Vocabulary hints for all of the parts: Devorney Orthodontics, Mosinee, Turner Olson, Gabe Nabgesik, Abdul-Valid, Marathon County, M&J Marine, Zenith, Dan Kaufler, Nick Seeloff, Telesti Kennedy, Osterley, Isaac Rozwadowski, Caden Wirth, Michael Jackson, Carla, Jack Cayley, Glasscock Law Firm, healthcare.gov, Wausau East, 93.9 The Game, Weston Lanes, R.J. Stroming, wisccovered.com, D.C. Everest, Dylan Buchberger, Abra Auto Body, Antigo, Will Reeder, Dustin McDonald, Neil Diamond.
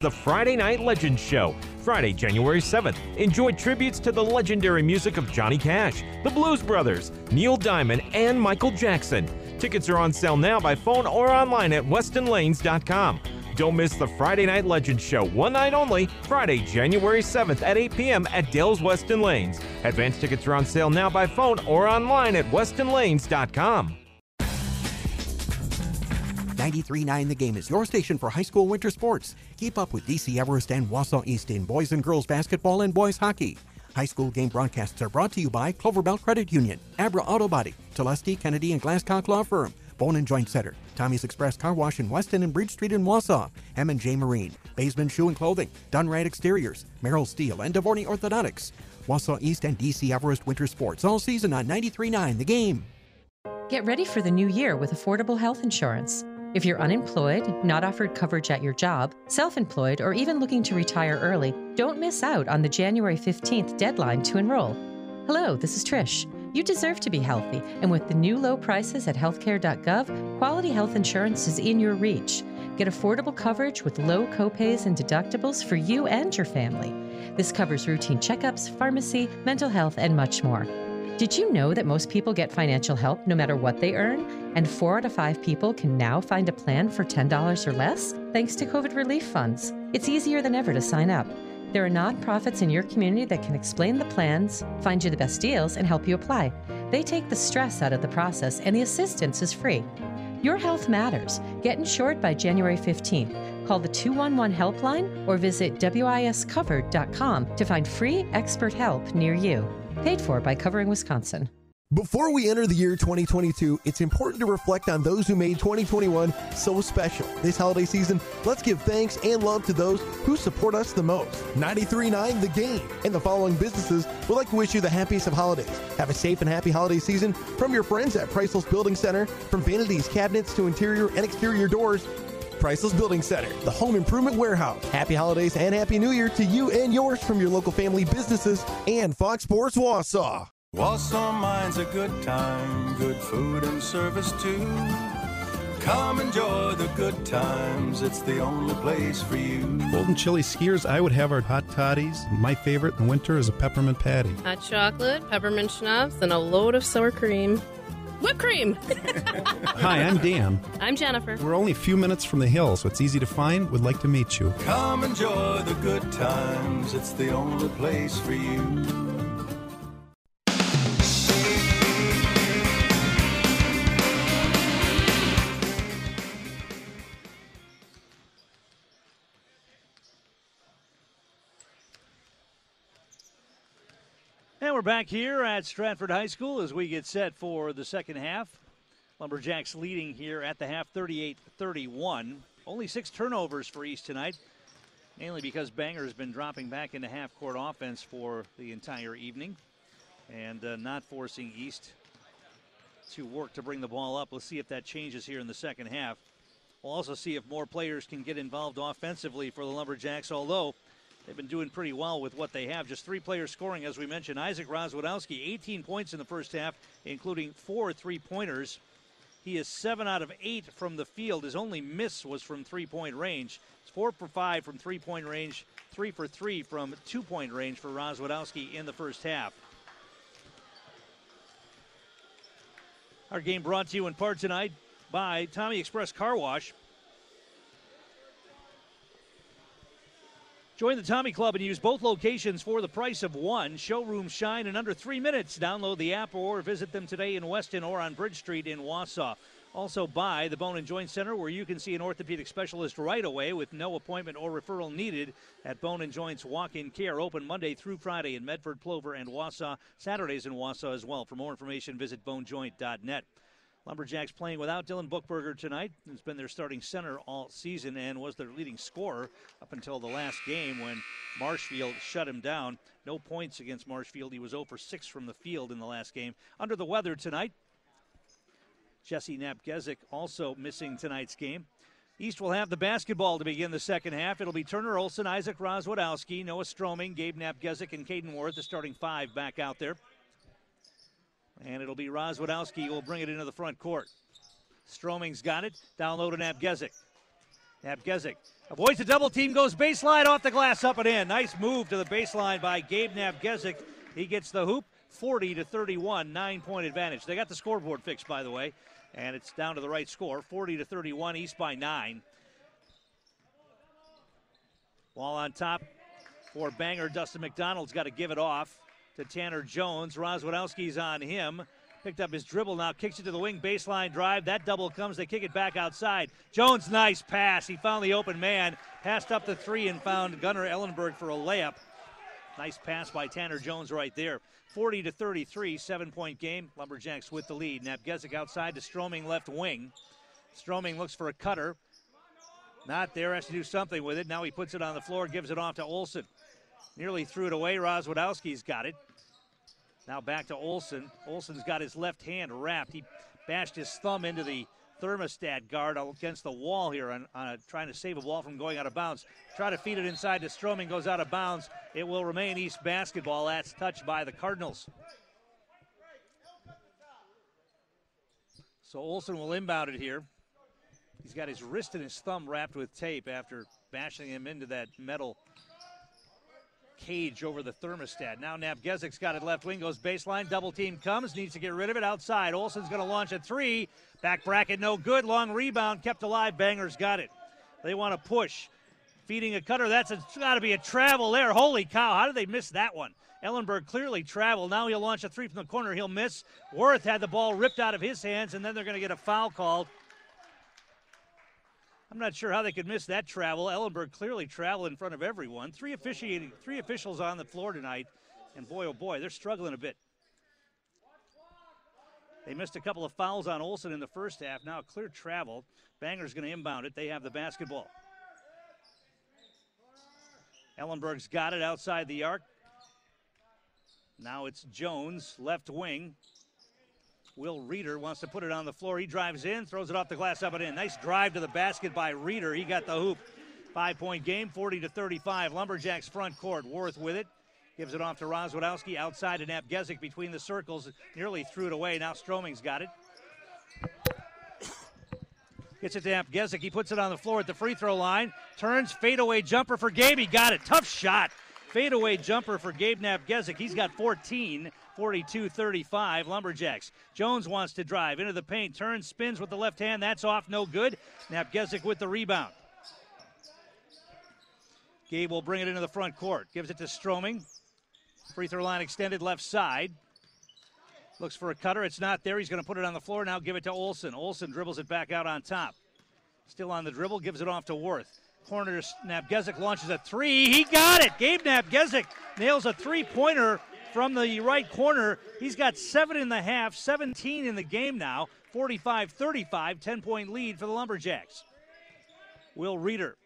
The Friday Night Legends Show, Friday, January 7th. Enjoy tributes to the legendary music of Johnny Cash, the Blues Brothers, Neil Diamond, and Michael Jackson. Tickets are on sale now by phone or online at westonlanes.com. Don't miss the Friday Night Legends Show, one night only, Friday, January 7th at 8 p.m. at Dale's Weston Lanes. Advance tickets are on sale now by phone or online at westonlanes.com. 93.9 The Game is your station for high school winter sports. Keep up with D.C. Everest and Wausau East in boys and girls basketball and boys hockey. High school game broadcasts are brought to you by Cloverbelt Credit Union, Abra Auto Body, Telesti, Kennedy, and Glasscock Law Firm, Bone and Joint Center, Tommy's Express Car Wash in Weston and Bridge Street in Wausau, M&J Marine, Basement Shoe and Clothing, Dunrad Exteriors, Merrill Steel, and Devorney Orthodontics. Wausau East and D.C. Everest winter sports all season on 93.9 The Game. Get ready for the new year with affordable health insurance. If you're unemployed, not offered coverage at your job, self-employed, or even looking to retire early, don't miss out on the January 15th deadline to enroll. Hello, this is Trish. You deserve to be healthy, and with the new low prices at healthcare.gov, quality health insurance is in your reach. Get affordable coverage with low copays and deductibles for you and your family. This covers routine checkups, pharmacy, mental health, and much more. Did you know that most people get financial help no matter what they earn? And 4 out of 5 people can now find a plan for $10 or less thanks to COVID relief funds. It's easier than ever to sign up. There are nonprofits in your community that can explain the plans, find you the best deals, and help you apply. They take the stress out of the process, and the assistance is free. Your health matters. Get insured by January 15th. Call the 211 helpline or visit wiscovered.com to find free expert help near you. Paid for by Covering Wisconsin. Before we enter the year 2022, it's important to reflect on those who made 2021 so special. This holiday season, let's give thanks and love to those who support us the most. 93.9 The Game and the following businesses would like to wish you the happiest of holidays. Have a safe and happy holiday season from your friends at Priceless Building Center, from vanities, cabinets to interior and exterior doors. Priceless Building Center, the home improvement warehouse. Happy holidays and happy new year to you and yours from your local family businesses and Fox Sports Wausau. Wausau Mine's a good time, good food and service too. Come enjoy the good times, it's the only place for you. Bolton Chili Skiers, I would have our hot toddies. My favorite in the winter is a peppermint patty. Hot chocolate, peppermint schnapps, and a load of sour cream. Whipped cream! Hi, I'm Dan. I'm Jennifer. We're only a few minutes from the hill, so it's easy to find. We'd like to meet you. Come enjoy the good times. It's the only place for you. And we're back here at Stratford High School as we get set for the second half. Lumberjacks leading here at the half, 38-31. Only 6 turnovers for East tonight, mainly because Banger has been dropping back into half-court offense for the entire evening and not forcing East to work to bring the ball up. We'll see if that changes here in the second half. We'll also see if more players can get involved offensively for the Lumberjacks, although they've been doing pretty well with what they have. Just 3 players scoring, as we mentioned. Isaac Rozwadowski, 18 points in the first half, including 4 three-pointers. He is 7 out of 8 from the field. His only miss was from three-point range. It's 4 for 5 from three-point range, 3 for 3 from two-point range for Rozwadowski in the first half. Our game brought to you in part tonight by Tommy Express Car Wash. Join the Tommy Club and use both locations for the price of one. Showroom shine in under 3 minutes. Download the app or visit them today in Weston or on Bridge Street in Wausau. Also by the Bone and Joint Center, where you can see an orthopedic specialist right away with no appointment or referral needed at Bone and Joint's Walk-In Care. Open Monday through Friday in Medford, Plover, and Wausau. Saturdays in Wausau as well. For more information, visit bonejoint.net. Lumberjacks playing without Dylan Buchberger tonight, who's been their starting center all season and was their leading scorer up until the last game when Marshfield shut him down. No points against Marshfield. He was 0 for 6 from the field in the last game. Under the weather tonight, Jesse Nabgesik also missing tonight's game. East will have the basketball to begin the second half. It'll be Turner Olson, Isaac Rozwadowski, Noah Stroming, Gabe Nabgesik, and Caden Wirth, the starting 5 back out there. And it'll be Rozwadowski who will bring it into the front court. Stroming's got it, down low to Nabgesik. Nabgesik Avoids the double team, goes baseline off the glass, up and in. Nice move to the baseline by Gabe Nabgesik. He gets the hoop, 40-31, 9-point advantage. They got the scoreboard fixed, by the way, and it's down to the right score, 40-31, East by 9. Ball on top for Banger. Dustin McDonald's got to give it off to Tanner Jones. Rozwadowski's on him. Picked up his dribble now, kicks it to the wing, baseline drive. That double comes, they kick it back outside. Jones, nice pass. He found the open man, passed up the three and found Gunnar Ellenberg for a layup. Nice pass by Tanner Jones right there. 40-33, 7-point game. Lumberjacks with the lead. Nabgesik outside to Stroming, left wing. Stroming looks for a cutter. Not there, has to do something with it. Now he puts it on the floor, gives it off to Olson. Nearly threw it away. Rozwadowski's got it. Now back to Olson. Olson's got his left hand wrapped. He bashed his thumb into the thermostat guard against the wall here on trying to save a ball from going out of bounds. Try to feed it inside to Stroming, goes out of bounds. It will remain East basketball. That's touched by the Cardinals. So Olson will inbound it here. He's got his wrist and his thumb wrapped with tape after bashing him into that metal cage over the thermostat. Now Nabgesik's got it left wing, goes baseline, double team comes, needs to get rid of it outside. Olson's going to launch a three, back bracket no good, long rebound, kept alive, Banger's got it. They want to push, feeding a cutter, that's got to be a travel there, holy cow, how did they miss that one? Ellenberg clearly traveled, now he'll launch a three from the corner, he'll miss. Wirth had the ball ripped out of his hands and then they're going to get a foul called. I'm not sure how they could miss that travel. Ellenberg clearly traveled in front of everyone. Three officials on the floor tonight, and boy, oh boy, they're struggling a bit. They missed a couple of fouls on Olson in the first half. Now clear travel. Banger's going to inbound it. They have the basketball. Ellenberg's got it outside the arc. Now it's Jones, left wing. Will Reeder wants to put it on the floor. He drives in, throws it off the glass, up and in. Nice drive to the basket by Reeder. He got the hoop. 5-point game, 40-35. Lumberjacks front court. Wirth with it. Gives it off to Rozwadowski. Outside to Nabgesik between the circles. Nearly threw it away. Now Stroming's got it. Gets it to Nabgesik. He puts it on the floor at the free throw line. Turns, fadeaway jumper for Gabe. He got it. Tough shot. Fadeaway jumper for Gabe Nabgesik. He's got 14. 42-35, Lumberjacks. Jones wants to drive into the paint, turns, spins with the left hand. That's off, no good. Nabgesik with the rebound. Gabe will bring it into the front court. Gives it to Stroming. Free throw line extended left side. Looks for a cutter. It's not there. He's going to put it on the floor. Now give it to Olson. Olson dribbles it back out on top. Still on the dribble. Gives it off to Wirth. Corner to Nabgesik. Launches a three. He got it. Gabe Nabgesik nails a three-pointer from the right corner. He's got 7 in the half, 17 in the game now, 45-35, 10-point lead for the Lumberjacks. Will Reeder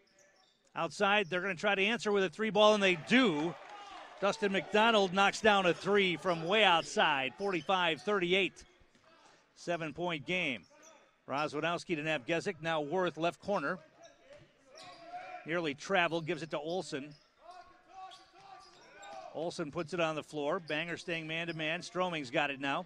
outside. They're going to try to answer with a three ball, and they do. Dustin McDonald knocks down a three from way outside, 45-38, 7-point game. Rozwadowski to Nabgesik, now Wirth left corner. Nearly traveled, gives it to Olson. Olson puts it on the floor. Banger staying man-to-man. Stroming's got it now.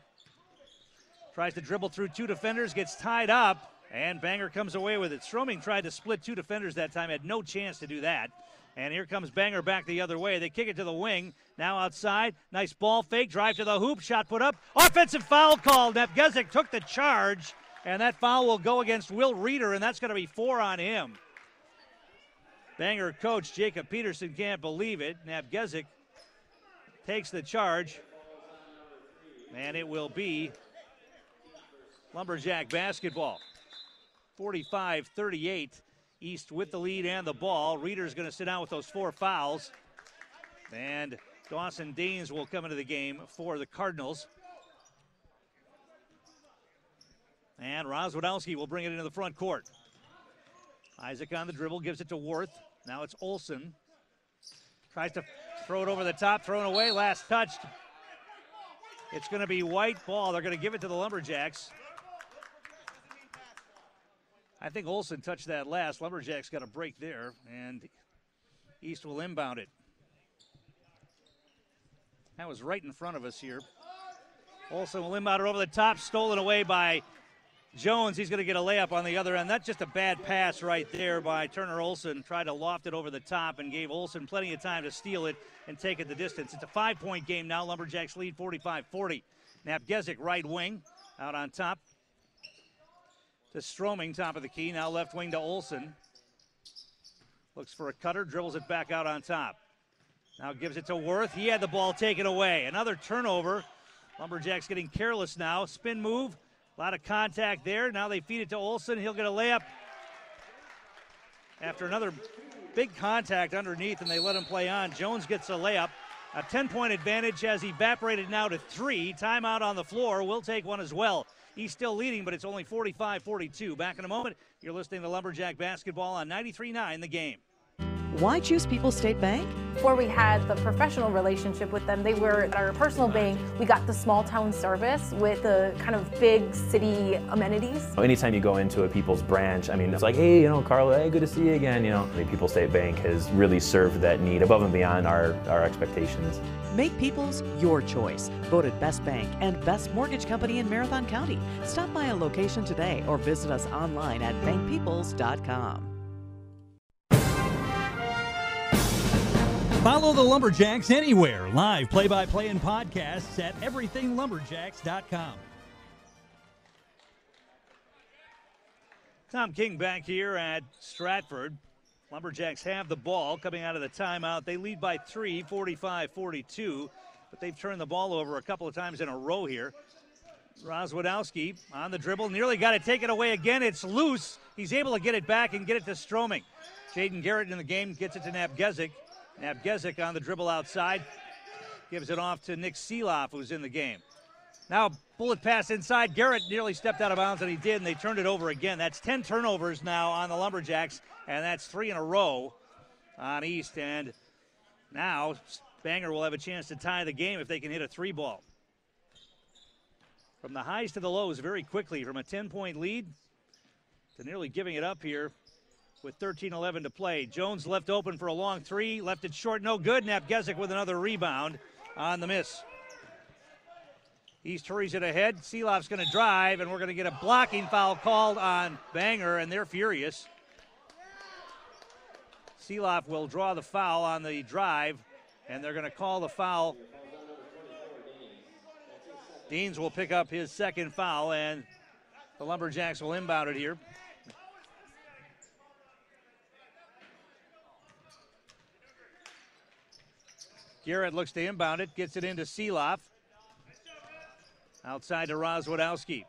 Tries to dribble through two defenders, gets tied up, and Banger comes away with it. Stroming tried to split two defenders that time, had no chance to do that. And here comes Banger back the other way. They kick it to the wing. Now outside. Nice ball fake. Drive to the hoop. Shot put up. Offensive foul called. Nabgesik took the charge, and that foul will go against Will Reeder, and that's going to be 4 on him. Banger coach Jacob Peterson can't believe it. Nabgesik takes the charge, and it will be Lumberjack basketball. 45-38, East with the lead and the ball. Reeder's going to sit down with those 4 fouls, and Dawson Deans will come into the game for the Cardinals. And Rozwadowski will bring it into the front court. Isaac on the dribble, gives it to Wirth. Now it's Olson. Tries to throw it over the top, thrown away, last touched. It's going to be white ball. They're going to give it to the Lumberjacks. I think Olson touched that last. Lumberjacks got a break there, and East will inbound it. That was right in front of us here. Olson will inbound it over the top, stolen away by Jones, he's going to get a layup on the other end. That's just a bad pass right there by Turner Olson. Tried to loft it over the top and gave Olson plenty of time to steal it and take it the distance. It's a 5-point game now. Lumberjacks lead 45-40. Nabgesik, right wing, out on top to Stroming, top of the key. Now left wing to Olson. Looks for a cutter, dribbles it back out on top. Now gives it to Wirth. He had the ball taken away. Another turnover. Lumberjacks getting careless now. Spin move. A lot of contact there. Now they feed it to Olson. He'll get a layup after another big contact underneath, and they let him play on. Jones gets a layup. A 10-point advantage has evaporated now to 3. Timeout on the floor. We'll take one as well. He's still leading, but it's only 45-42. Back in a moment. You're listening to Lumberjack Basketball on 93.9 The Game. Why choose People's State Bank? Before we had the professional relationship with them, they were our personal bank. We got the small town service with the kind of big city amenities. Anytime you go into a People's branch, I mean, it's like, hey, you know, Carla, hey, good to see you again, you know. I mean, People's State Bank has really served that need above and beyond our expectations. Make People's your choice. Voted Best Bank and Best Mortgage Company in Marathon County. Stop by a location today or visit us online at bankpeoples.com. Follow the Lumberjacks anywhere, live play-by-play and podcasts at everythinglumberjacks.com. Tom King back here at Stratford. Lumberjacks have the ball coming out of the timeout. They lead by 3, 45-42, but they've turned the ball over a couple of times in a row here. Rozwadowski on the dribble, nearly got it taken away again. It's loose. He's able to get it back and get it to Stroming. Jaden Garrett in the game gets it to Nabgesik. Nabgesik on the dribble outside. Gives it off to Nick Seeloff, who's in the game. Now, bullet pass inside. Garrett nearly stepped out of bounds, and he did, and they turned it over again. That's 10 turnovers now on the Lumberjacks, and that's 3 in a row on East. And now, Banger will have a chance to tie the game if they can hit a 3-ball. From the highs to the lows very quickly, from a 10-point lead to nearly giving it up here with 13:11 to play. Jones left open for a long 3, left it short, no good. Nabgesik with another rebound on the miss. East hurries it ahead. Seeloff's going to drive, and we're going to get a blocking foul called on Banger, and they're furious. Seeloff will draw the foul on the drive, and they're going to call the foul. Deans will pick up his second foul, and the Lumberjacks will inbound it here. Garrett looks to inbound it, gets it into Seeloff. Outside to Rozwadowski.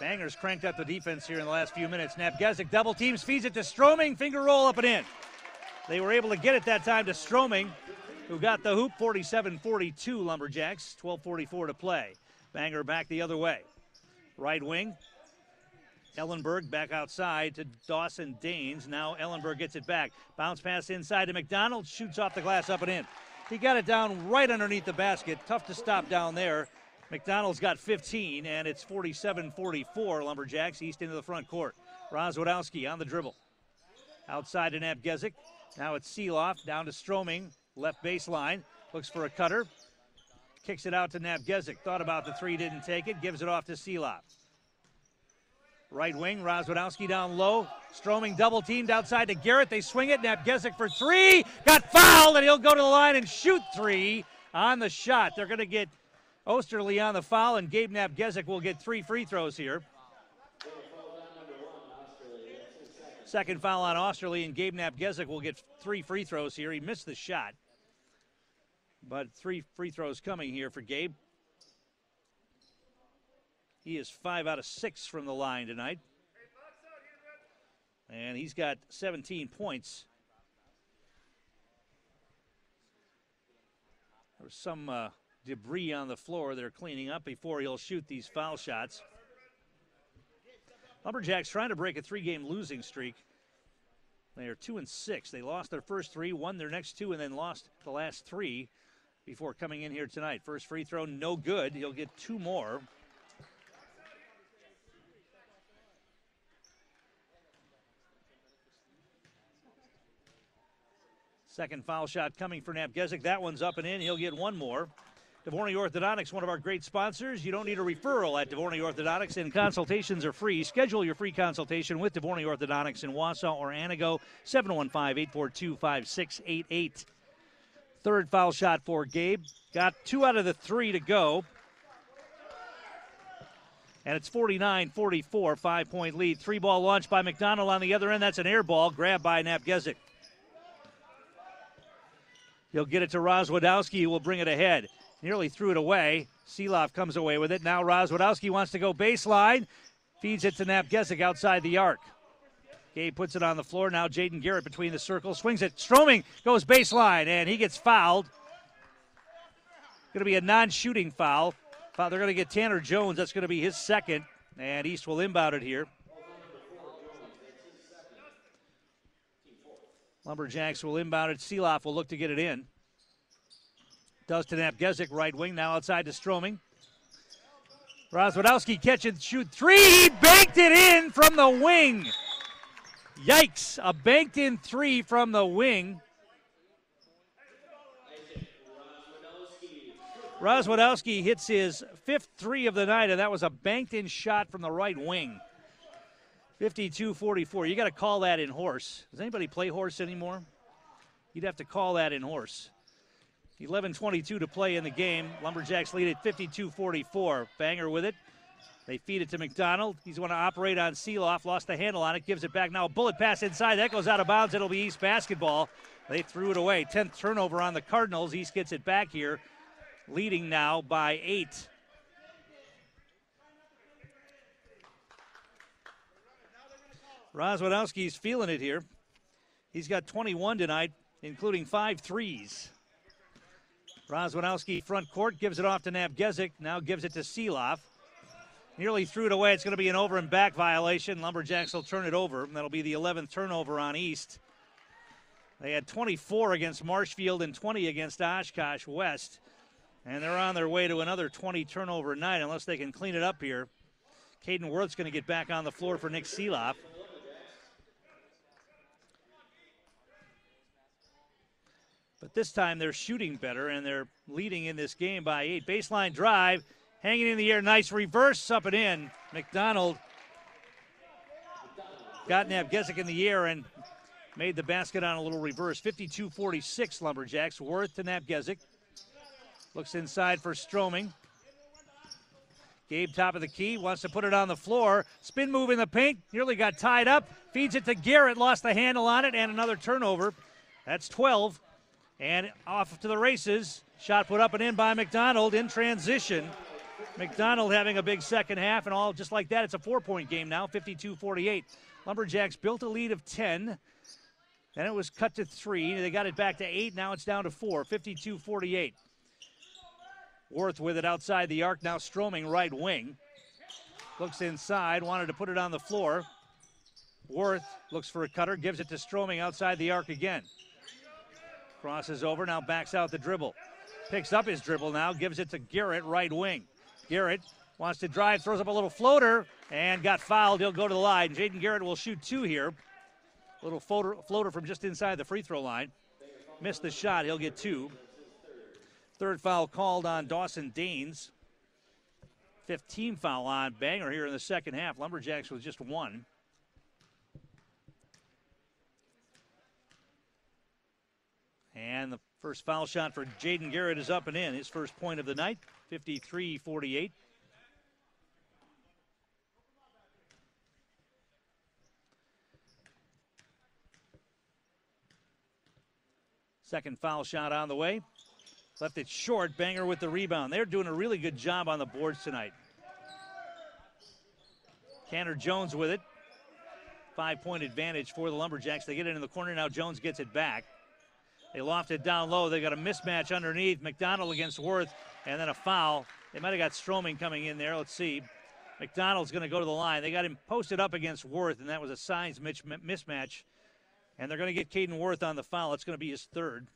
Banger's cranked up the defense here in the last few minutes. Nabgesik double teams, feeds it to Stroming, finger roll up and in. They were able to get it that time to Stroming, who got the hoop. 47-42 Lumberjacks, 12:44 to play. Banger back the other way. Right wing, Ellenberg back outside to Dawson Daines. Now Ellenberg gets it back. Bounce pass inside to McDonald, shoots off the glass up and in. He got it down right underneath the basket. Tough to stop down there. McDonald's got 15, and it's 47-44 Lumberjacks. East into the front court. Rozwadowski on the dribble. Outside to Nabgesik. Now it's Seeloff down to Stroming. Left baseline. Looks for a cutter. Kicks it out to Nabgesik. Thought about the 3, didn't take it. Gives it off to Seeloff. Right wing, Rozwadowski down low. Stroming double-teamed outside to Garrett. They swing it. Nabgesik for 3. Got fouled, and he'll go to the line and shoot 3 on the shot. They're going to get Osterley on the foul, and Gabe Nabgesik will get 3 free throws here. Second foul on Osterley, and Gabe Nabgesik will get 3 free throws here. He missed the shot, but 3 free throws coming here for Gabe. He is 5 out of 6 from the line tonight. And he's got 17 points. There was some debris on the floor they're cleaning up before he'll shoot these foul shots. Lumberjacks trying to break a 3-game losing streak. They are 2-6. They lost their first 3, won their next 2, and then lost the last 3 before coming in here tonight. First free throw, no good. He'll get 2 more. Second foul shot coming for Nabgesik. That one's up and in. He'll get 1 more. Devorney Orthodontics, one of our great sponsors. You don't need a referral at Devorney Orthodontics, and consultations are free. Schedule your free consultation with Devorney Orthodontics in Wausau or Antigo, 715-842-5688. Third foul shot for Gabe. Got two out of the three to go. And it's 49-44, 5-point lead. Three-ball launch by McDonald on the other end. That's an air ball, grabbed by Nabgesik. He'll get it to Rozwadowski, who will bring it ahead. Nearly threw it away. Seeloff comes away with it. Now Rozwadowski wants to go baseline. Feeds it to Nabgesik outside the arc. Gabe puts it on the floor. Now Jaden Garrett between the circles. Swings it. Stroming goes baseline, and he gets fouled. Going to be a non-shooting foul. They're going to get Tanner Jones. That's going to be his second. And East will inbound it here. Lumberjacks will inbound it. Seeloff will look to get it in. Dustin Nabgesik, right wing, now outside to Stroming. Rozwadowski catch and shoot three. He banked it in from the wing. Yikes, a banked in three from the wing. Rozwadowski hits his fifth three of the night, and that was a banked in shot from the right wing. 52-44. You got to call that in horse. Does anybody play horse anymore? You'd have to call that in horse. 11:22 to play in the game. Lumberjacks lead at 52-44. Banger with it. They feed it to McDonald. He's going to operate on Seeloff. Lost the handle on it. Gives it back now. A bullet pass inside. That goes out of bounds. It'll be East basketball. They threw it away. 10th turnover on the Cardinals. East gets it back here. Leading now by 8. Rozwadowski's feeling it here. He's got 21 tonight, including 5 threes. Rozwadowski front court, gives it off to Nabgesik, now gives it to Seeloff. Nearly threw it away. It's going to be an over and back violation. Lumberjacks will turn it over. That'll be the 11th turnover on East. They had 24 against Marshfield and 20 against Oshkosh West. And they're on their way to another 20 turnover night unless they can clean it up here. Caden Wirth's going to get back on the floor for Nick Seeloff. But this time they're shooting better, and they're leading in this game by 8. Baseline drive, hanging in the air. Nice reverse, up and in. McDonald got Nabgesik in the air and made the basket on a little reverse. 52-46, Lumberjacks. Wirth to Nabgesik. Looks inside for Stroming. Gabe, top of the key, wants to put it on the floor. Spin move in the paint, nearly got tied up. Feeds it to Garrett, lost the handle on it, and another turnover. That's 12. And off to the races. Shot put up and in by McDonald in transition. McDonald having a big second half, and all just like that. It's a 4-point game now, 52-48. Lumberjacks built a lead of 10. Then it was cut to 3. They got it back to 8. Now it's down to 4, 52-48. Wirth with it outside the arc, now Stroming right wing. Looks inside, wanted to put it on the floor. Wirth looks for a cutter, gives it to Stroming outside the arc again. Crosses over, now backs out the dribble. Picks up his dribble now, gives it to Garrett right wing. Garrett wants to drive, throws up a little floater, and got fouled. He'll go to the line. Jaden Garrett will shoot 2 here. Little floater from just inside the free throw line. Missed the shot, he'll get 2. Third foul called on Dawson Daines. 15 foul on Banger here in the second half. Lumberjacks with just 1. And the first foul shot for Jaden Garrett is up and in. His first point of the night, 53-48. Second foul shot on the way. Left it short, Banger with the rebound. They're doing a really good job on the boards tonight. Tanner Jones with it. 5-point advantage for the Lumberjacks. They get it in the corner, now Jones gets it back. They loft it down low. They got a mismatch underneath. McDonald against Wirth, and then a foul. They might have got Stroming coming in there. Let's see. McDonald's going to go to the line. They got him posted up against Wirth, and that was a size mismatch. And they're going to get Caden Wirth on the foul. It's going to be his 3rd.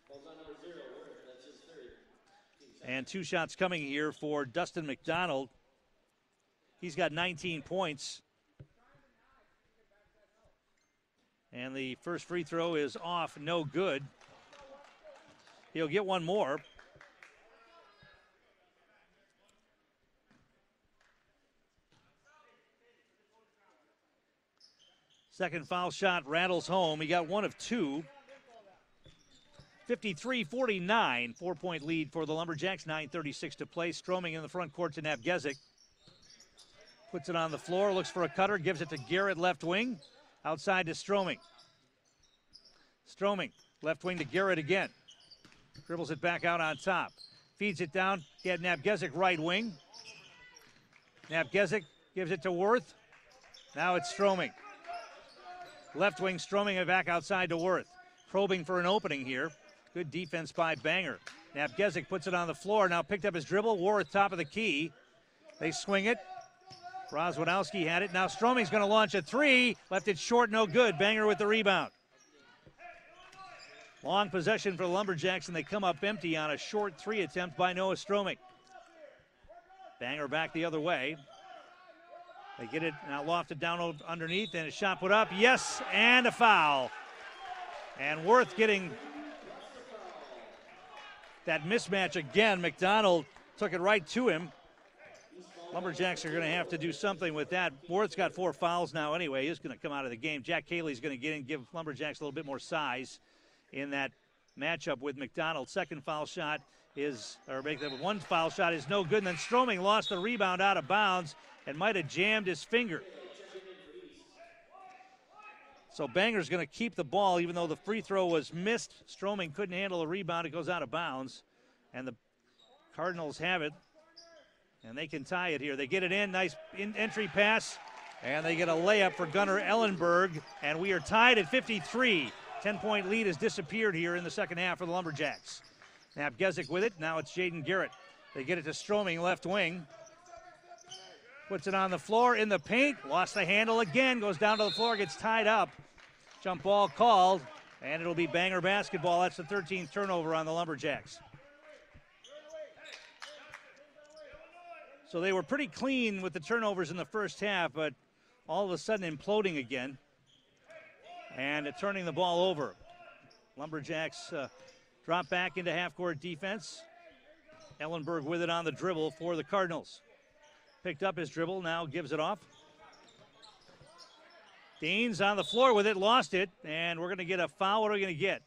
And 2 shots coming here for Dustin McDonald. He's got 19 points. And the first free throw is off, no good. He'll get one more. Second foul shot rattles home. He got one of two. 53-49, 4-point lead for the Lumberjacks, 9:36 to play. Stroming in the front court to Nabgesik. Puts it on the floor, looks for a cutter, gives it to Garrett, left wing. Outside to Stroming. Stroming, left wing to Garrett again. Dribbles it back out on top. Feeds it down. He had Nabgesik right wing. Nabgesik gives it to Wirth. Now it's Stroming. Left wing Stroming and back outside to Wirth. Probing for an opening here. Good defense by Banger. Nabgesik puts it on the floor. Now picked up his dribble. Wirth top of the key. They swing it. Rozwadowski had it. Now Stroming's going to launch a three. Left it short, no good. Banger with the rebound. Long possession for the Lumberjacks, and they come up empty on a short three attempt by Noah Stroming. Banger back the other way. They get it now lofted down underneath, and a shot put up. Yes, and a foul. And Wirth getting that mismatch again. McDonald took it right to him. Lumberjacks are going to have to do something with that. Wirth's got four fouls now anyway. He's going to come out of the game. Jack Cayley's going to get in, give Lumberjacks a little bit more size in that matchup with McDonald. Second foul shot is, or make that one foul shot is no good. And then Stroming lost the rebound out of bounds and might have jammed his finger. So Banger's going to keep the ball, even though the free throw was missed. Stroming couldn't handle the rebound. It goes out of bounds. And the Cardinals have it. And they can tie it here. They get it in, nice entry pass, and they get a layup for Gunnar Ellenberg, and we are tied at 53. 10-point lead has disappeared here in the second half for the Lumberjacks. Nabgesik with it, now it's Jaden Garrett. They get it to Stroming, left wing. Puts it on the floor, in the paint, lost the handle again, goes down to the floor, gets tied up. Jump ball called, and it'll be Banger basketball. That's the 13th turnover on the Lumberjacks. So they were pretty clean with the turnovers in the first half, but all of a sudden imploding again and turning the ball over. Lumberjacks drop back into half-court defense. Ellenberg with it on the dribble for the Cardinals. Picked up his dribble, now gives it off. Dean's on the floor with it, lost it, and we're going to get a foul. What are we going to get?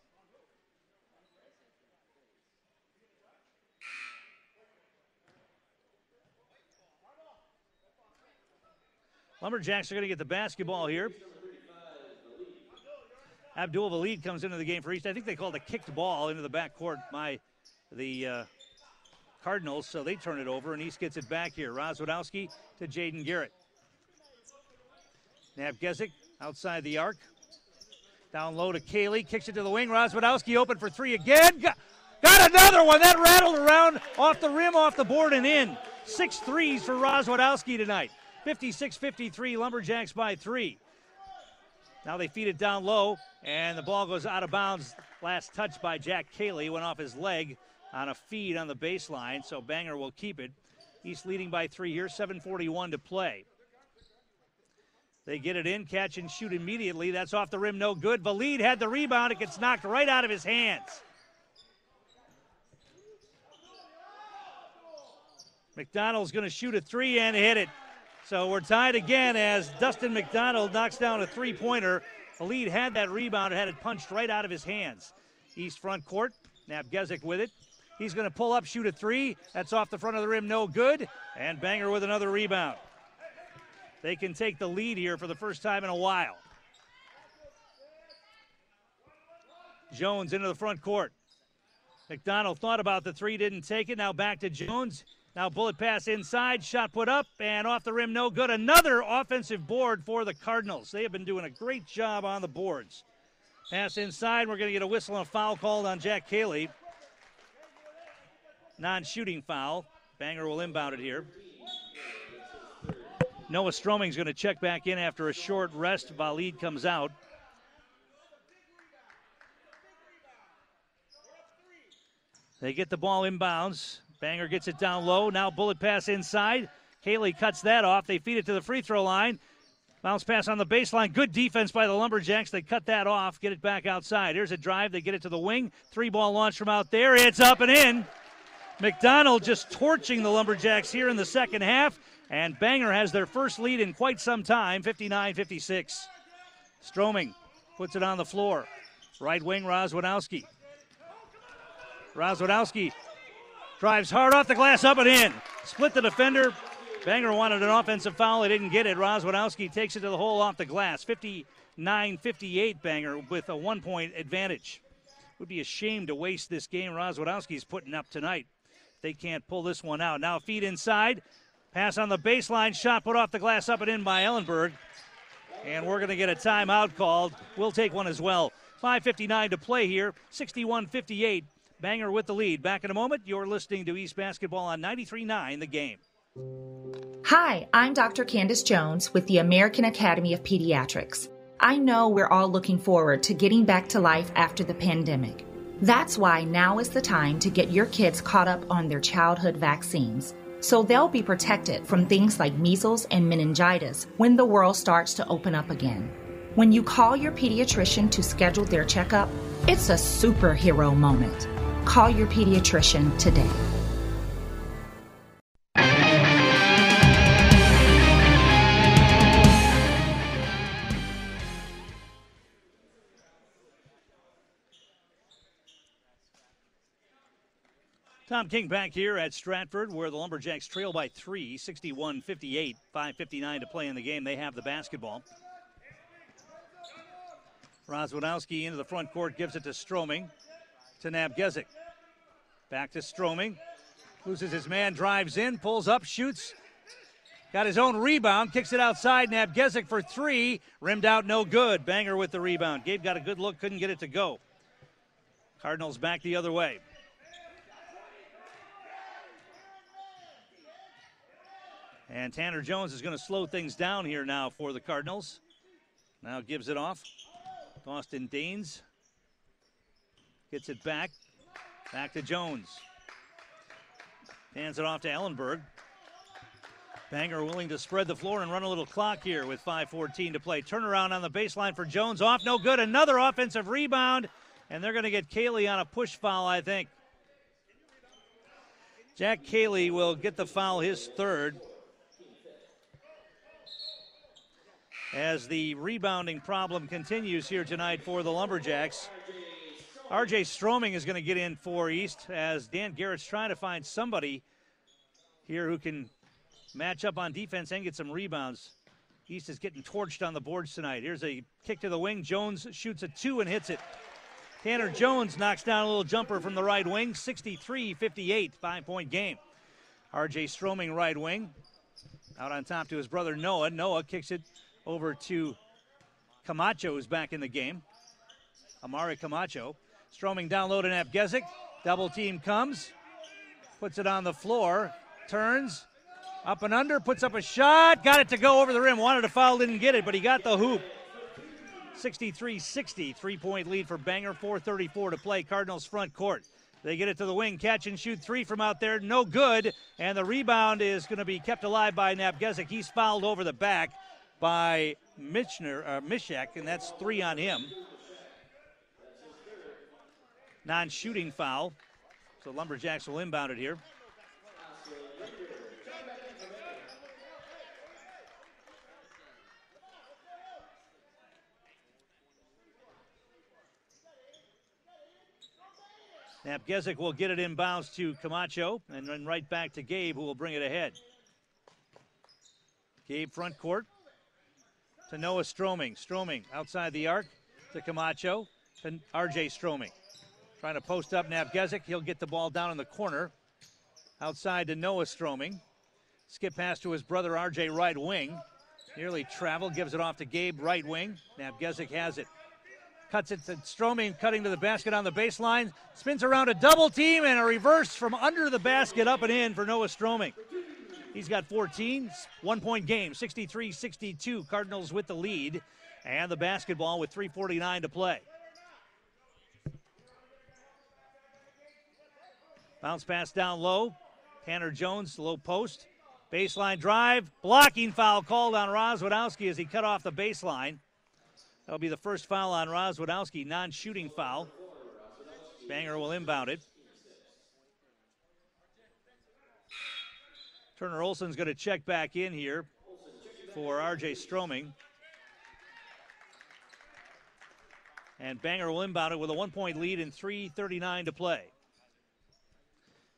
Lumberjacks are going to get the basketball here. Abdul-Valid comes into the game for East. I think they called a kicked ball into the backcourt by the Cardinals, so they turn it over, and East gets it back here. Rozwadowski to Jaden Garrett. Nabgesik outside the arc. Down low to Cayley, kicks it to the wing. Rozwadowski open for three again. Got another one. That rattled around off the rim, off the board, and in. 6 threes for Rozwadowski tonight. 56-53, Lumberjacks by 3. Now they feed it down low, and the ball goes out of bounds. Last touch by Jack Cayley, went off his leg on a feed on the baseline, so Banger will keep it. East leading by 3 here, 7:41 to play. They get it in, catch and shoot immediately. That's off the rim, no good. Valid had the rebound. It gets knocked right out of his hands. McDonald's going to shoot a three and hit it. So we're tied again as Dustin McDonald knocks down a three-pointer. The lead had that rebound and had it punched right out of his hands. East front court, Nabgesik with it. He's going to pull up, shoot a three. That's off the front of the rim, no good. And Banger with another rebound. They can take the lead here for the first time in a while. Jones into the front court. McDonald thought about the three, didn't take it. Now back to Jones. Now bullet pass inside, shot put up, and off the rim, no good. Another offensive board for the Cardinals. They have been doing a great job on the boards. Pass inside, we're going to get a whistle and a foul called on Jack Cayley. Non-shooting foul. Banger will inbound it here. Noah Stroming's going to check back in after a short rest. Valid comes out. They get the ball inbounds. Banger gets it down low. Now bullet pass inside. Cayley cuts that off. They feed it to the free throw line. Bounce pass on the baseline. Good defense by the Lumberjacks. They cut that off. Get it back outside. Here's a drive. They get it to the wing. Three ball launch from out there. It's up and in. McDonald just torching the Lumberjacks here in the second half. And Banger has their first lead in quite some time, 59-56. Stroming puts it on the floor. Right wing, Rozwadowski. Rozwadowski drives hard off the glass, up and in. Split the defender. Banger wanted an offensive foul. He didn't get it. Rozwadowski takes it to the hole off the glass. 59-58 Banger with a one-point advantage. Would be ashamed to waste this game Rozwadowski's putting up tonight. They can't pull this one out. Now feed inside. Pass on the baseline. Shot put off the glass, up and in by Ellenberg. And we're going to get a timeout called. We'll take one as well. 5:59 to play here. 61-58. Banger with the lead. Back in a moment. You're listening to East Basketball on 93.9 The Game. Hi, I'm Dr. Candace Jones with the American Academy of Pediatrics. I know we're all looking forward to getting back to life after the pandemic. That's why now is the time to get your kids caught up on their childhood vaccines, so they'll be protected from things like measles and meningitis when the world starts to open up again. When you call your pediatrician to schedule their checkup, it's a superhero moment. Call your pediatrician today. Tom King back here at Stratford, where the Lumberjacks trail by 3, 61-58, 5:59 to play in the game. They have the basketball. Rozwadowski into the front court, gives it to Stroming, to Nabgesik. Back to Stroming. Loses his man, drives in, pulls up, shoots. Got his own rebound, kicks it outside. Nabgesik for 3, rimmed out, no good. Banger with the rebound. Gabe got a good look, couldn't get it to go. Cardinals back the other way. And Tanner Jones is going to slow things down here now for the Cardinals. Now gives it off. Austin Daines gets it back. Back to Jones. Hands it off to Ellenberg. Banger willing to spread the floor and run a little clock here with 5:14 to play. Turnaround on the baseline for Jones. Off, no good. Another offensive rebound. And they're going to get Cayley on a push foul, I think. Jack Cayley will get the foul, his third, as the rebounding problem continues here tonight for the Lumberjacks. R.J. Stroming is going to get in for East as Dan Garrett's trying to find somebody here who can match up on defense and get some rebounds. East is getting torched on the boards tonight. Here's a kick to the wing. Jones shoots a 2 and hits it. Tanner Jones knocks down a little jumper from the right wing. 63-58, 5-point game. R.J. Stroming, right wing. Out on top to his brother Noah. Noah kicks it over to Camacho, who's back in the game. Amari Camacho. Stroming down low to Nabgesik. Double team comes. Puts it on the floor. Turns. Up and under. Puts up a shot. Got it to go over the rim. Wanted a foul. Didn't get it, but he got the hoop. 63-60. Three-point lead for Banger. 4:34 to play. Cardinals front court. They get it to the wing. Catch and shoot 3 from out there. No good. And the rebound is going to be kept alive by Nabgesik. He's fouled over the back by Mishak, and that's 3 on him. Non-shooting foul, so Lumberjacks will inbound it here. Nabgesik will get it inbounds to Camacho, and then right back to Gabe, who will bring it ahead. Gabe front court. To Noah Stroming. Stroming outside the arc to Camacho. To R.J. Stroming. Trying to post up Nabgesik. He'll get the ball down in the corner. Outside to Noah Stroming. Skip pass to his brother R.J. right wing. Nearly traveled. Gives it off to Gabe right wing. Nabgesik has it. Cuts it to Stroming. Cutting to the basket on the baseline. Spins around a double team and a reverse from under the basket up and in for Noah Stroming. He's got 14, one-point game, 63-62. Cardinals with the lead and the basketball with 3:49 to play. Bounce pass down low. Tanner Jones, low post. Baseline drive. Blocking foul called on Rozwadowski as he cut off the baseline. That'll be the first foul on Rozwadowski, non-shooting foul. Banger will inbound it. Turner Olson's going to check back in here for R.J. Stroming. And Banger will inbound it with a 1-point lead and 3:39 to play.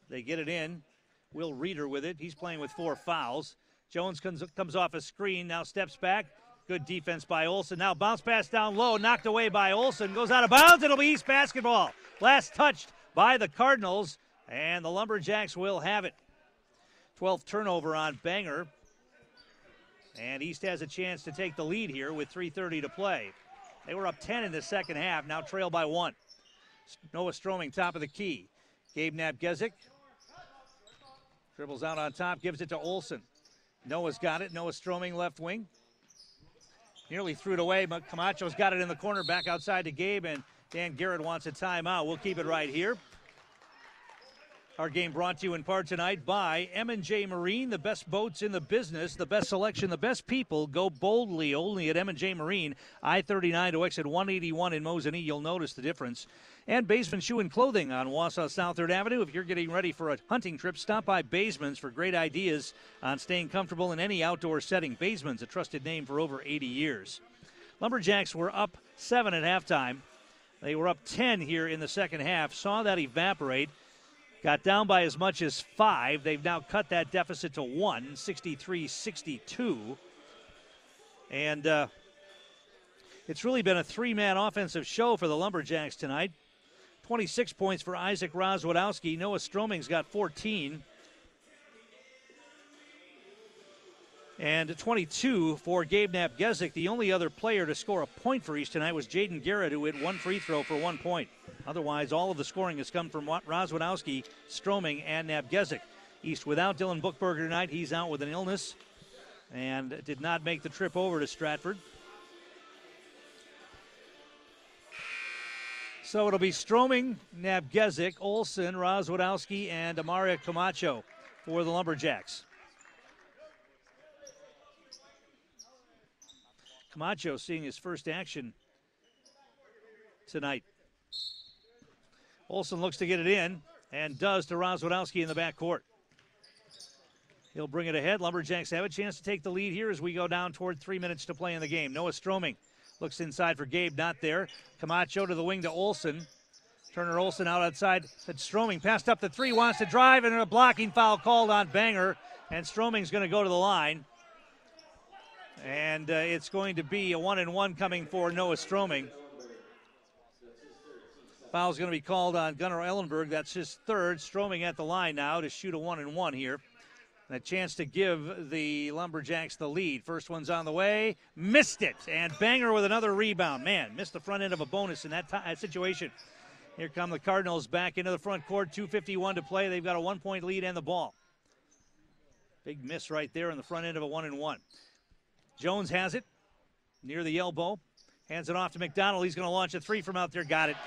They get it in. Will Reeder with it. He's playing with 4 fouls. Jones comes off a screen, now steps back. Good defense by Olson. Now bounce pass down low, knocked away by Olson. Goes out of bounds. It'll be East basketball. Last touched by the Cardinals, and the Lumberjacks will have it. 12th turnover on Banger. And East has a chance to take the lead here with 3:30 to play. They were up 10 in the second half, now trail by 1. Noah Stroming, top of the key. Gabe Nabgesik dribbles out on top, gives it to Olson. Noah's got it. Noah Stroming, left wing. Nearly threw it away, but Camacho's got it in the corner, back outside to Gabe, and Dan Garrett wants a timeout. We'll keep it right here. Our game brought to you in part tonight by M&J Marine, the best boats in the business, the best selection, the best people. Go boldly only at M&J Marine. I-39 to exit 181 in Mosinee. You'll notice the difference. And Basement Shoe and Clothing on Wausau South 3rd Avenue. If you're getting ready for a hunting trip, stop by Baseman's for great ideas on staying comfortable in any outdoor setting. Baseman's, a trusted name for over 80 years. Lumberjacks were up 7 at halftime. They were up 10 here in the second half. Saw that evaporate. Got down by as much as 5. They've now cut that deficit to 1, 63-62. And it's really been a 3-man offensive show for the Lumberjacks tonight. 26 points for Isaac Rozwadowski. Noah Stroming's got 14. And 22 for Gabe Nabgesik. The only other player to score a point for East tonight was Jaden Garrett, who hit 1 free throw for 1 point. Otherwise, all of the scoring has come from Rozwadowski, Stroming, and Nabgesik. East without Dylan Buchberger tonight. He's out with an illness and did not make the trip over to Stratford. So it'll be Stroming, Nabgesik, Olson, Rozwadowski, and Amari Camacho for the Lumberjacks. Camacho seeing his first action tonight. Olson looks to get it in and does to Rozwadowski in the backcourt. He'll bring it ahead. Lumberjacks have a chance to take the lead here as we go down toward 3 minutes to play in the game. Noah Stroming looks inside for Gabe, not there. Camacho to the wing to Olson. Turner Olson out outside. Stroming passed up the three, wants to drive, and a blocking foul called on Banger. And Stroming's going to go to the line. And it's going to be a 1-and-1 coming for Noah Stroming. Foul's going to be called on Gunnar Ellenberg. That's his 3rd. Stroming at the line now to shoot a 1-and-1 here. And a chance to give the Lumberjacks the lead. First one's on the way. Missed it. And Banger with another rebound. Man, missed the front end of a bonus in that situation. Here come the Cardinals back into the front court. 2:51 to play. They've got a 1-point lead and the ball. Big miss right there in the front end of a 1-and-1. Jones has it near the elbow. Hands it off to McDonald. He's going to launch a three from out there. Got it.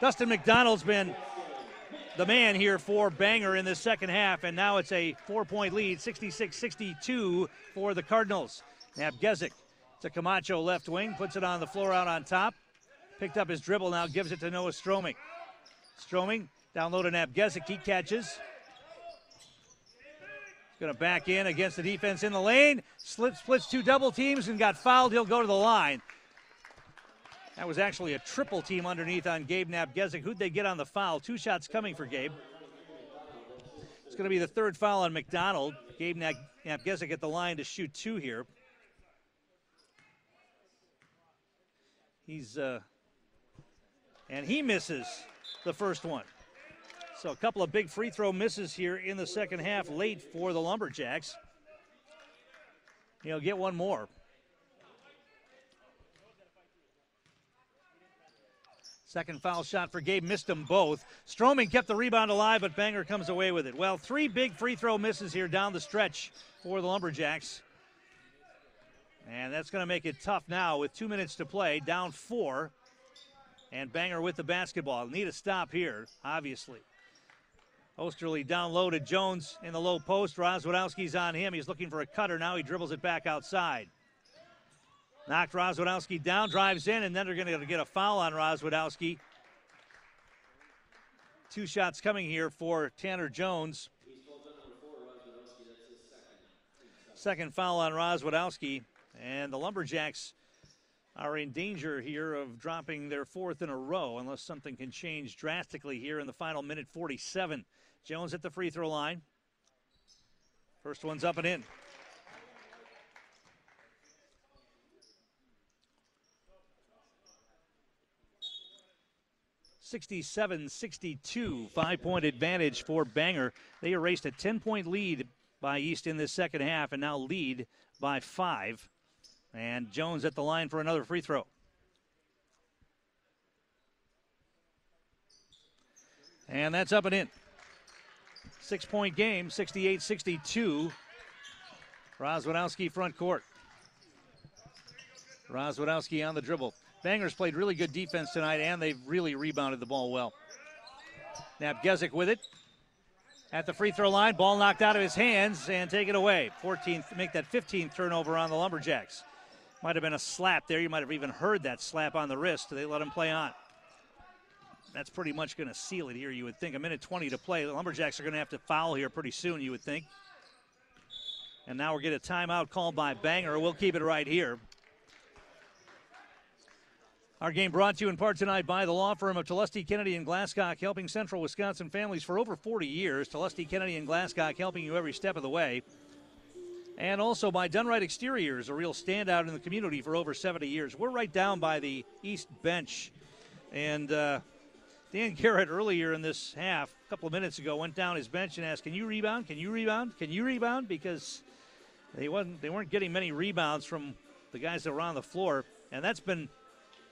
Dustin McDonald's been the man here for Banger in the second half, and now it's a 4-point lead, 66-62 for the Cardinals. Nabgesik to Camacho, left wing, puts it on the floor out on top. Picked up his dribble now, gives it to Noah Stroming. Stroming down low to Nabgesik. He catches. Going to back in against the defense in the lane. Splits 2 double teams and got fouled. He'll go to the line. That was actually a triple team underneath on Gabe Nabgesik. Who'd they get on the foul? 2 shots coming for Gabe. It's going to be the 3rd foul on McDonald. Gabe Nabgesik at the line to shoot 2 here. He's and he misses the first one. So a couple of big free throw misses here in the second half late for the Lumberjacks. He'll get one more. Second foul shot for Gabe, missed them both. Stroming kept the rebound alive, but Banger comes away with it. Well, 3 big free throw misses here down the stretch for the Lumberjacks. And that's going to make it tough now with 2 minutes to play, down 4. And Banger with the basketball. Need a stop here, obviously. Osterley down low to Jones in the low post. Rozwadowski's on him. He's looking for a cutter. Now he dribbles it back outside. Knocked Rozwadowski down, drives in, and then they're going to get a foul on Rozwadowski. 2 shots coming here for Tanner Jones. Second foul on Rozwadowski. And the Lumberjacks are in danger here of dropping their fourth in a row unless something can change drastically here in the final minute 47. Jones at the free throw line. First one's up and in. (67-62, 5-point advantage for Banger. They erased a 10-point lead by East in this second half and now lead by 5. And Jones at the line for another free throw. And that's up and in. 6-point game, 68-62. Rozwadowski front court. Rozwadowski on the dribble. Bangers played really good defense tonight, and they've really rebounded the ball well. Nabgesik with it at the free throw line. Ball knocked out of his hands and taken away. 14th, make that 15th turnover on the Lumberjacks. Might have been a slap there. You might have even heard that slap on the wrist. They let him play on. That's pretty much going to seal it here, you would think. A minute 20 to play. The Lumberjacks are going to have to foul here pretty soon, you would think. And now we're getting a timeout called by Banger. We'll keep it right here. Our game brought to you in part tonight by the law firm of Telesti, Kennedy, and Glasscock, helping Central Wisconsin families for over 40 years. Telesti, Kennedy, and Glasscock helping you every step of the way. And also by Dunright Exteriors, a real standout in the community for over 70 years. We're right down by the east bench. And Dan Garrett earlier in this half, a couple of minutes ago, went down his bench and asked, can you rebound? Can you rebound? Can you rebound? Because they weren't getting many rebounds from the guys that were on the floor. And that's been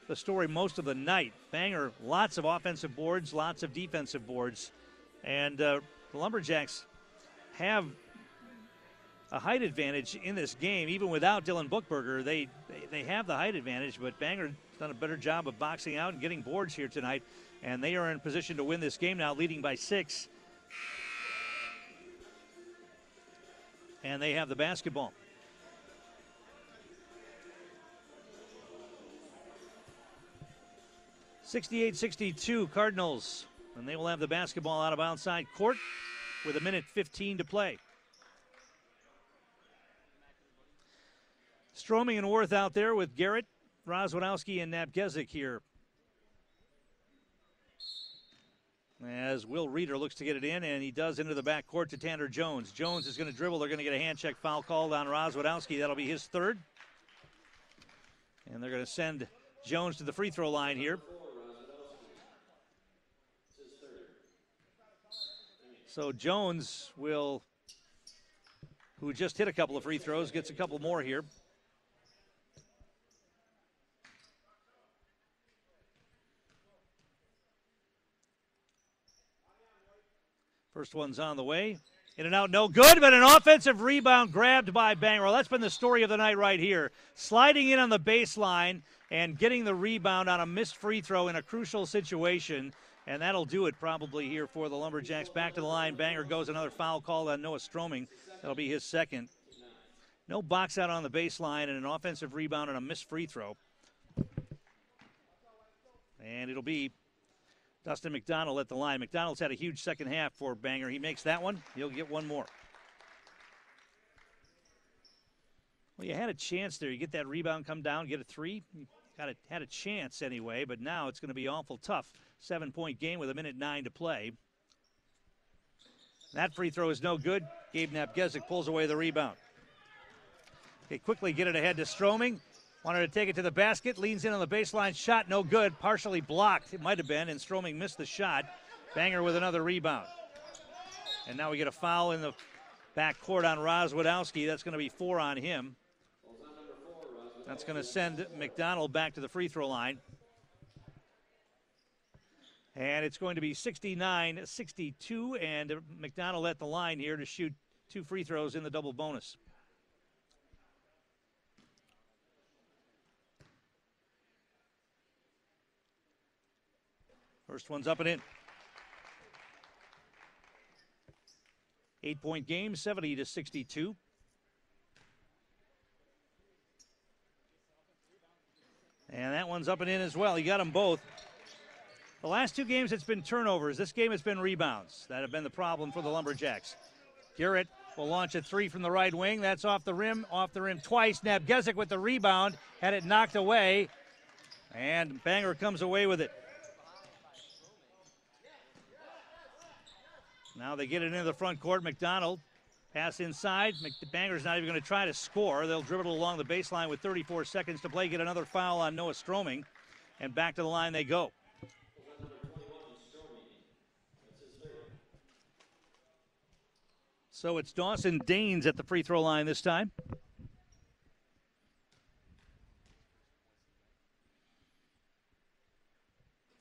the story most of the night. Banger, lots of offensive boards, lots of defensive boards. And the Lumberjacks have a height advantage in this game. Even without Dylan Buchberger, they have the height advantage, but Banger's done a better job of boxing out and getting boards here tonight, and they are in position to win this game now, leading by 6. And they have the basketball. (68-62 Cardinals, and they will have the basketball out of outside court with a minute 15 to play. Stroming and Wirth out there with Garrett, Rozwadowski, and Nabgesik here. As Will Reeder looks to get it in, and he does, into the backcourt to Tanner Jones. Jones is going to dribble. They're going to get a hand check foul called on Rozwadowski. That'll be his third. And they're going to send Jones to the free throw line here. So Jones will, who just hit a couple of free throws, gets a couple more here. First one's on the way. In and out, no good, but an offensive rebound grabbed by Banger. That's been the story of the night right here. Sliding in on the baseline and getting the rebound on a missed free throw in a crucial situation. And that'll do it probably here for the Lumberjacks. Back to the line. Banger goes, another foul call on Noah Stroming. That'll be his second. No box out on the baseline and an offensive rebound and a missed free throw. And it'll be Dustin McDonald at the line. McDonald's had a huge second half for Banger. He makes that one. He'll get one more. Well, you had a chance there. You get that rebound, come down, get a three. You had a chance anyway, but now it's going to be awful tough. 7-point game with a minute 9 to play. That free throw is no good. Gabe Nabgesik pulls away the rebound. They quickly get it ahead to Stroming. Wanted to take it to the basket. Leans in on the baseline. Shot no good. Partially blocked. It might have been, and Stroming missed the shot. Banger with another rebound. And now we get a foul in the backcourt on Rozwadowski. That's going to be 4 on him. That's going to send McDonald back to the free throw line. And it's going to be 69-62, and McDonald at the line here to shoot 2 free throws in the double bonus. First one's up and in. 8-point game, 70-62. And that one's up and in as well. He got them both. The last 2 games, it's been turnovers. This game, it's been rebounds that have been the problem for the Lumberjacks. Garrett will launch a three from the right wing. That's off the rim twice. Nabgesik with the rebound, had it knocked away, and Banger comes away with it. Now they get it into the front court. McDonald, pass inside. Banger's not even going to try to score. They'll dribble along the baseline with 34 seconds to play, get another foul on Noah Stroming, and back to the line they go. So it's Dawson Daines at the free throw line this time.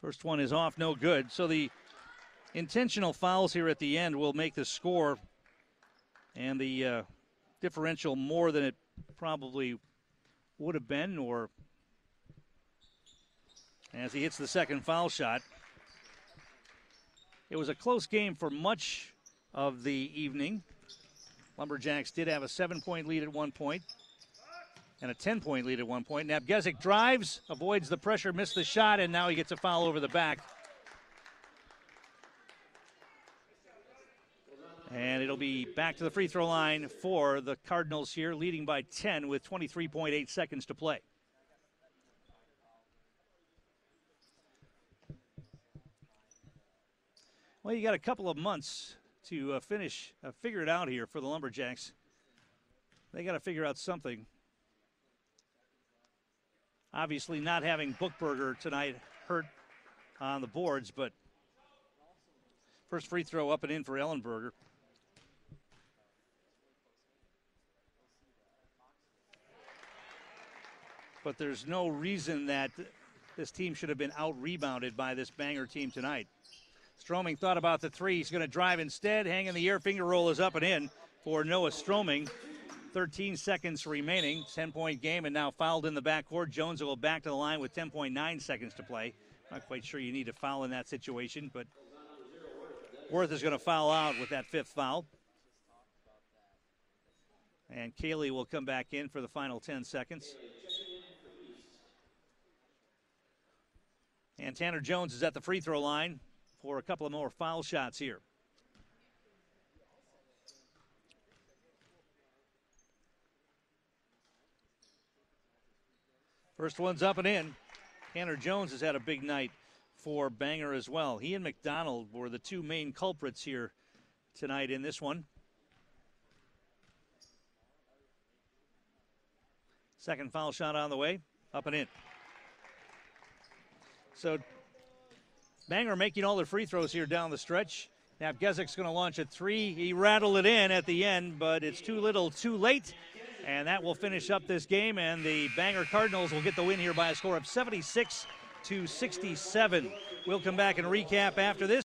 First one is off, no good. So the intentional fouls here at the end will make the score and the differential more than it probably would have been, or as he hits the second foul shot. It was a close game for much of the evening. Lumberjacks did have a 7-point lead at one point and a 10-point lead at one point. Nabgesik drives, avoids the pressure, missed the shot, and now he gets a foul over the back. And it'll be back to the free throw line for the Cardinals here, leading by 10 with 23.8 seconds to play. Well, you got a couple of months to figure it out here for the Lumberjacks. They got to figure out something. Obviously not having Buchberger tonight hurt on the boards, but first free throw up and in for Ellenberger. But there's no reason that this team should have been out-rebounded by this Banger team tonight. Stroming thought about the three. He's going to drive instead. Hang in the air. Finger roll is up and in for Noah Stroming. 13 seconds remaining. 10-point game, and now fouled in the backcourt. Jones will go back to the line with 10.9 seconds to play. Not quite sure you need a foul in that situation, but Wirth is going to foul out with that fifth foul. And Cayley will come back in for the final 10 seconds. And Tanner Jones is at the free throw line for a couple of more foul shots here. First one's up and in. Tanner Jones has had a big night for Banger as well. He and McDonald were the two main culprits here tonight in this one. Second foul shot on the way, up and in. So Banger making all their free throws here down the stretch. Nabgesik's going to launch a three. He rattled it in at the end, but it's too little, too late. And that will finish up this game, and the Banger Cardinals will get the win here by a score of 76-67. We'll come back and recap after this.